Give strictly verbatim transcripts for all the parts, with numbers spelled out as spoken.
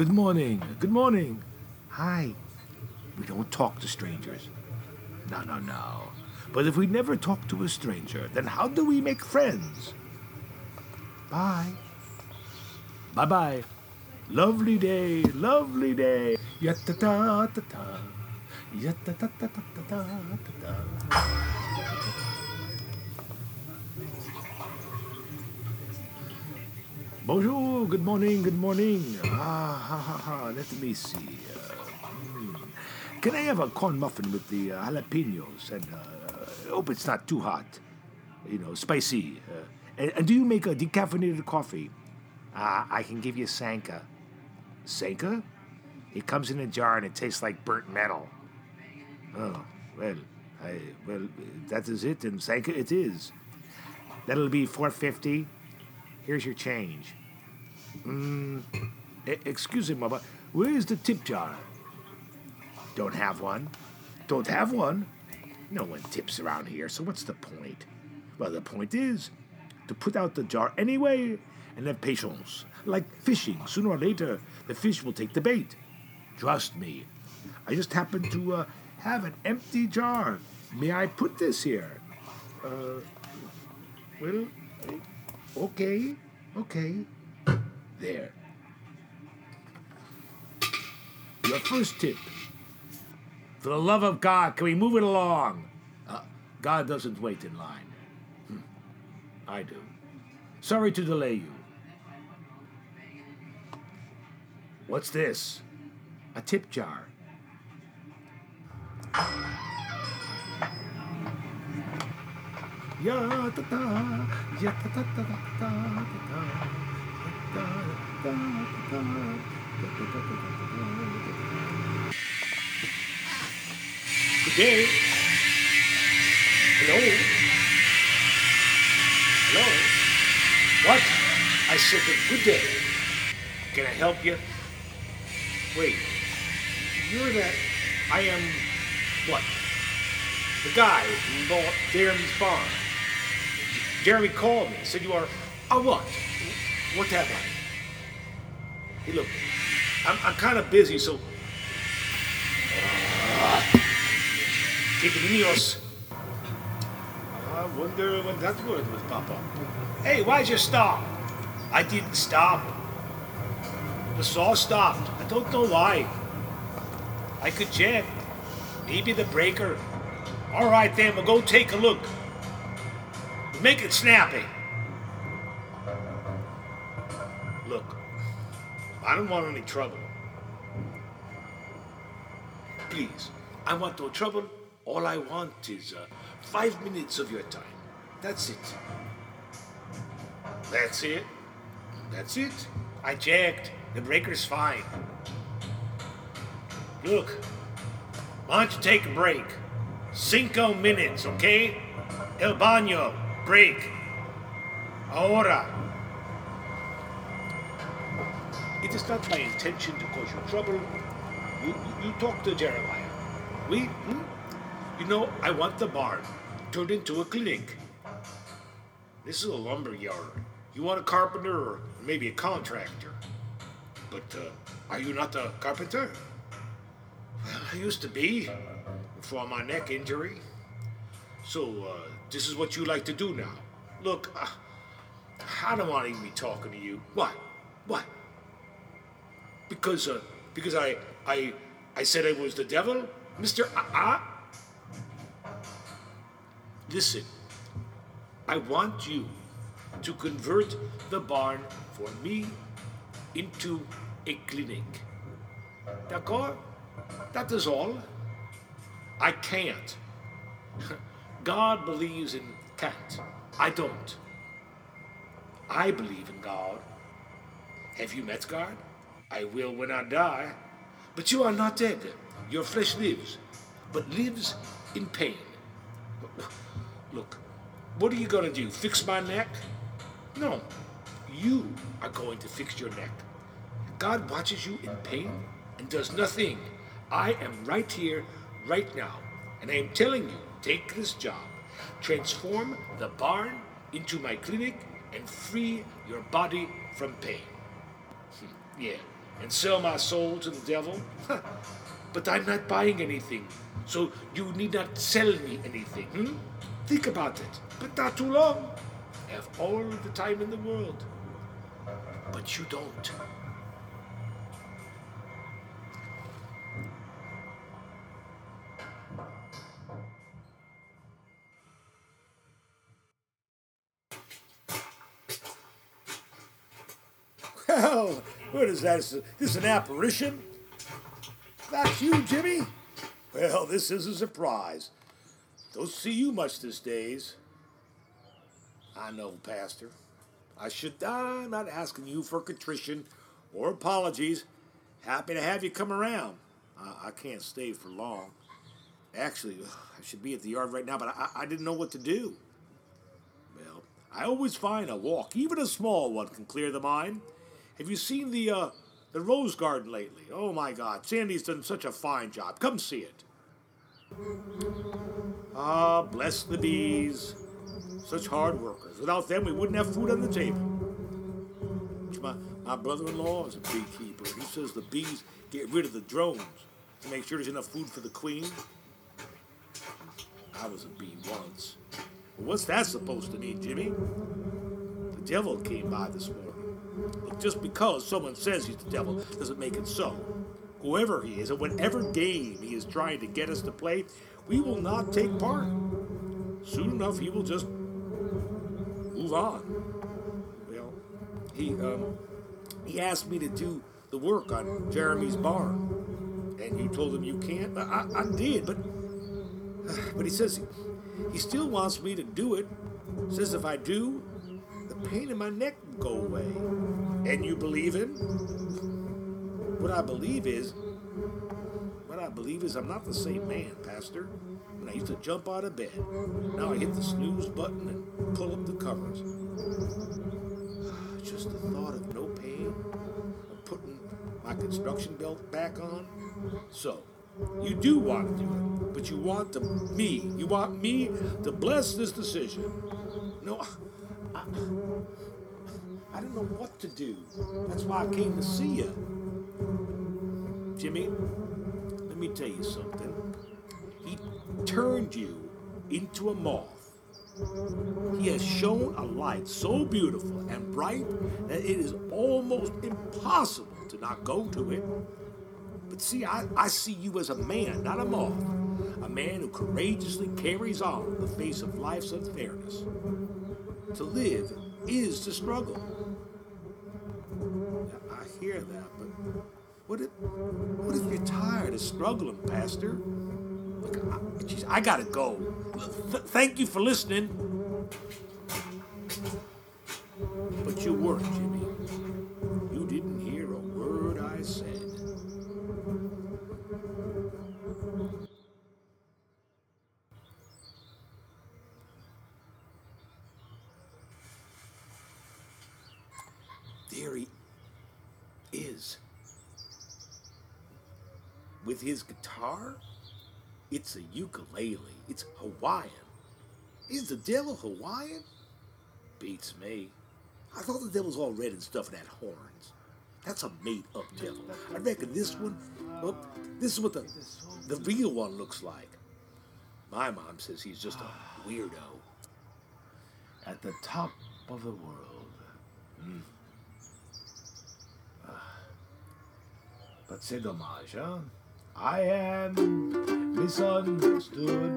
Good morning. Good morning. Hi. We don't talk to strangers. No, no, no. But if we never talk to a stranger, then how do we make friends? Bye. Bye-bye. Lovely day. Lovely day. Yat-ta-ta-ta-ta. Yat-ta-ta-ta-ta-ta-ta-ta. Bonjour, good morning, good morning. Ah, ha, ha, ha, let me see. Uh, mm. Can I have a corn muffin with the uh, jalapenos? And uh, hope it's not too hot. You know, spicy. Uh, and, and do you make a decaffeinated coffee? Uh, I can give you Sanka. Sanka? It comes in a jar and it tastes like burnt metal. Oh, well, I, well, that is it, and Sanka it is. That'll be four fifty. Here's your change. Mm, excuse me, Mama. Where is the tip jar? Don't have one. Don't have one? No one tips around here, so what's the point? Well, the point is to put out the jar anyway and have patience. Like fishing, sooner or later, the fish will take the bait. Trust me. I just happen to uh, have an empty jar. May I put this here? Uh, well... I- Okay, okay. There. Your first tip. For the love of God, can we move it along? Uh, God doesn't wait in line. Hmm. I do. Sorry to delay you. What's this? A tip jar. Good day. Hello. Hello. What? I said good day. Can I help you? Wait. You're that... I am... what? The guy who bought Jeremy's farm. Jeremy called me, said you are a what? What have I? Hey, look, I'm, I'm kind of busy, so... Uh, take it in yours. I wonder what that word was, Papa. Hey, why'd you stop? I didn't stop. The saw stopped. I don't know why. I could check. Maybe the breaker. All right, then, we'll go take a look. Make it snappy. Look, I don't want any trouble. Please, I want no trouble. All I want is uh, five minutes of your time. That's it. That's it? That's it? I checked. The breaker's fine. Look, why don't you take a break? Cinco minutes, okay? El baño. Break. Ahora. It is not my intention to cause you trouble. You, you talk to Jeremiah. We, hmm? You know, I want the barn turned into a clinic. This is a lumber yard. You want a carpenter or maybe a contractor. But uh, are you not a carpenter? Well, I used to be before my neck injury. So, uh, this is what you like to do now. Look, uh, I don't want to even be talking to you. Why? Why? Because, uh, because I, I, I said I was the devil? Mister Ah-Ah? Listen, I want you to convert the barn for me into a clinic. D'accord? That is all. I can't. God believes in can't. I don't. I believe in God. Have you met God? I will when I die. But you are not dead. Your flesh lives, but lives in pain. Look, what are you going to do? Fix my neck? No. You are going to fix your neck. God watches you in pain and does nothing. I am right here, right now. And I am telling you, take this job, transform the barn into my clinic, and free your body from pain. Hmm. Yeah, and sell my soul to the devil? But I'm not buying anything, so you need not sell me anything. Hmm? Think about it, but not too long. I have all the time in the world, but you don't. Well, what is that? Is this an apparition? That's you, Jimmy? Well, this is a surprise. Don't see you much these days. I know, Pastor. I should die. I'm not asking you for contrition or apologies. Happy to have you come around. I, I can't stay for long. Actually, I should be at the yard right now, but I, I didn't know what to do. Well, I always find a walk, even a small one, can clear the mind. Have you seen the uh, the Rose Garden lately? Oh, my God. Sandy's done such a fine job. Come see it. Ah, bless the bees. Such hard workers. Without them, we wouldn't have food on the table. My, my brother-in-law is a beekeeper. He says the bees get rid of the drones to make sure there's enough food for the queen. I was a bee once. Well, what's that supposed to mean, Jimmy? The devil came by this morning. But just because someone says he's the devil doesn't make it so. Whoever he is, and whatever game he is trying to get us to play, we will not take part. Soon enough, he will just move on. Well, he um, he asked me to do the work on Jeremy's barn, and you told him you can't. I, I did, but but he says he, he still wants me to do it. Says if I do, the pain in my neck will go away. And you believe him? What I believe is, what I believe is I'm not the same man, Pastor. When I used to jump out of bed, now I hit the snooze button and pull up the covers. Just the thought of no pain, of putting my construction belt back on. So, you do want to do it, but you want to, me, you want me to bless this decision. No, I, I don't know what to do. That's why I came to see you. Jimmy, let me tell you something. He turned you into a moth. He has shone a light so beautiful and bright that it is almost impossible to not go to it. But see, I, I see you as a man, not a moth. A man who courageously carries on in the face of life's unfairness. To live is to struggle. Now, I hear that, but what if, what if you're tired of struggling, Pastor? Look, I, geez, I gotta go. Th- thank you for listening. But you weren't, Jimmy. You didn't hear a word I said. There he is. With his guitar? It's a ukulele. It's Hawaiian. Is the devil Hawaiian? Beats me. I thought the devil's all red and stuff and had horns. That's a made-up devil. I reckon this one, well, this is what the, the real one looks like. My mom says he's just a weirdo. At the top of the world. Mm. But c'est dommage, huh? I am misunderstood,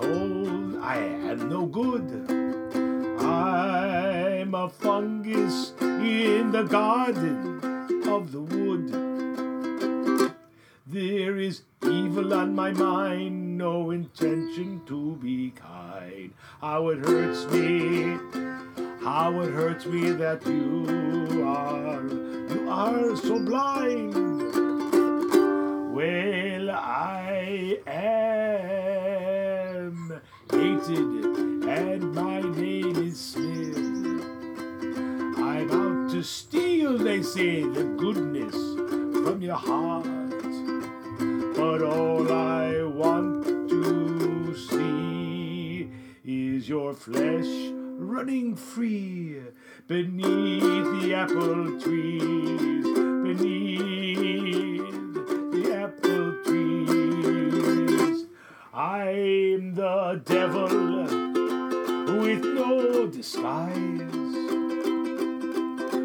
told I am no good. I'm a fungus in the garden of the wood. There is evil on my mind, no intention to be kind. How it hurts me, how it hurts me that you are. You are so blind. Well, I am hated, and my name is Smith. I'm out to steal, they say, the goodness from your heart. But all I want to see is your flesh running free beneath the apple trees, beneath the apple trees. I'm the devil with no disguise.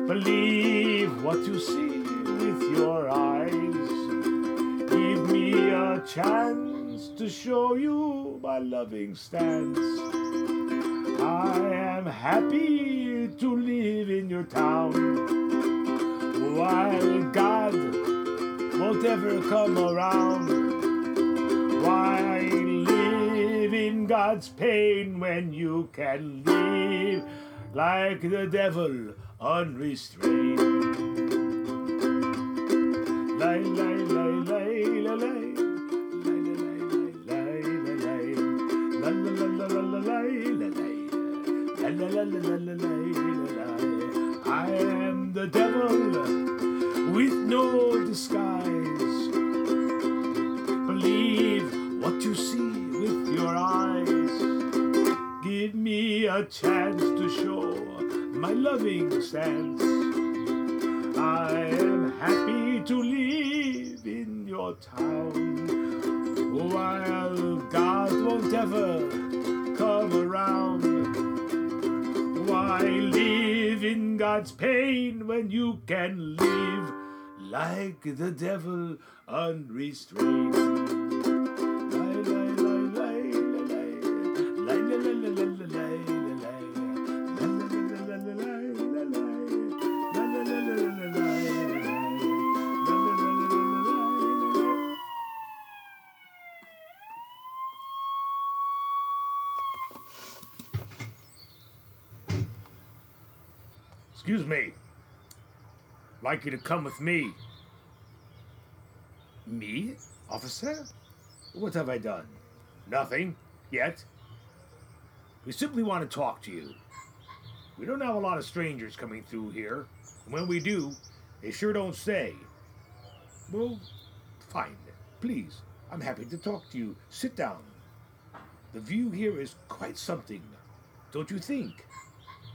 Believe what you see with your eyes. Give me a chance to show you my loving stance. I am happy to live in your town, while God won't ever come around. Why live in God's pain when you can live like the devil unrestrained? Lay, lay, lay, lay, lay, lay, lay, lay, la la la la la la. I am the devil with no disguise. Believe what you see with your eyes. Give me a chance to show my loving stance. I am happy to live in your town, while God won't ever come around. Why live in God's pain when you can live like the devil unrestrained? Excuse me. Like you to come with me. Me, officer? What have I done? Nothing. Yet. We simply want to talk to you. We don't have a lot of strangers coming through here. And when we do, they sure don't stay. Well, fine. Please. I'm happy to talk to you. Sit down. The view here is quite something. Don't you think?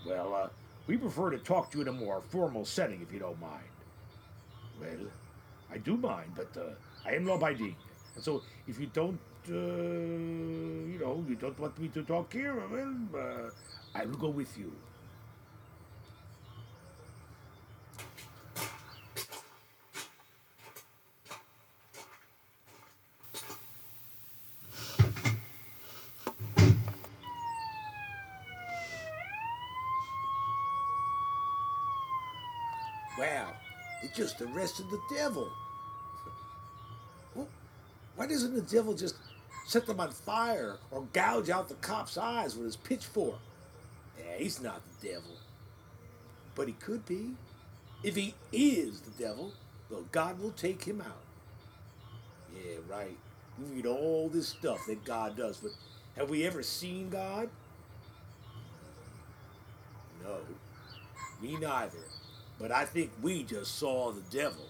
Well, uh... we prefer to talk to you in a more formal setting, if you don't mind. Well, I do mind, but uh, I am law-abiding. And so, if you don't, uh, you know, you don't want me to talk here, well, uh, I will go with you. Wow, they just arrested the devil. Well, why doesn't the devil just set them on fire or gouge out the cop's eyes with his pitchfork? Yeah, he's not the devil. But he could be. If he is the devil, well, God will take him out. Yeah, right. We read all this stuff that God does, but have we ever seen God? No, me neither. But I think we just saw the devil.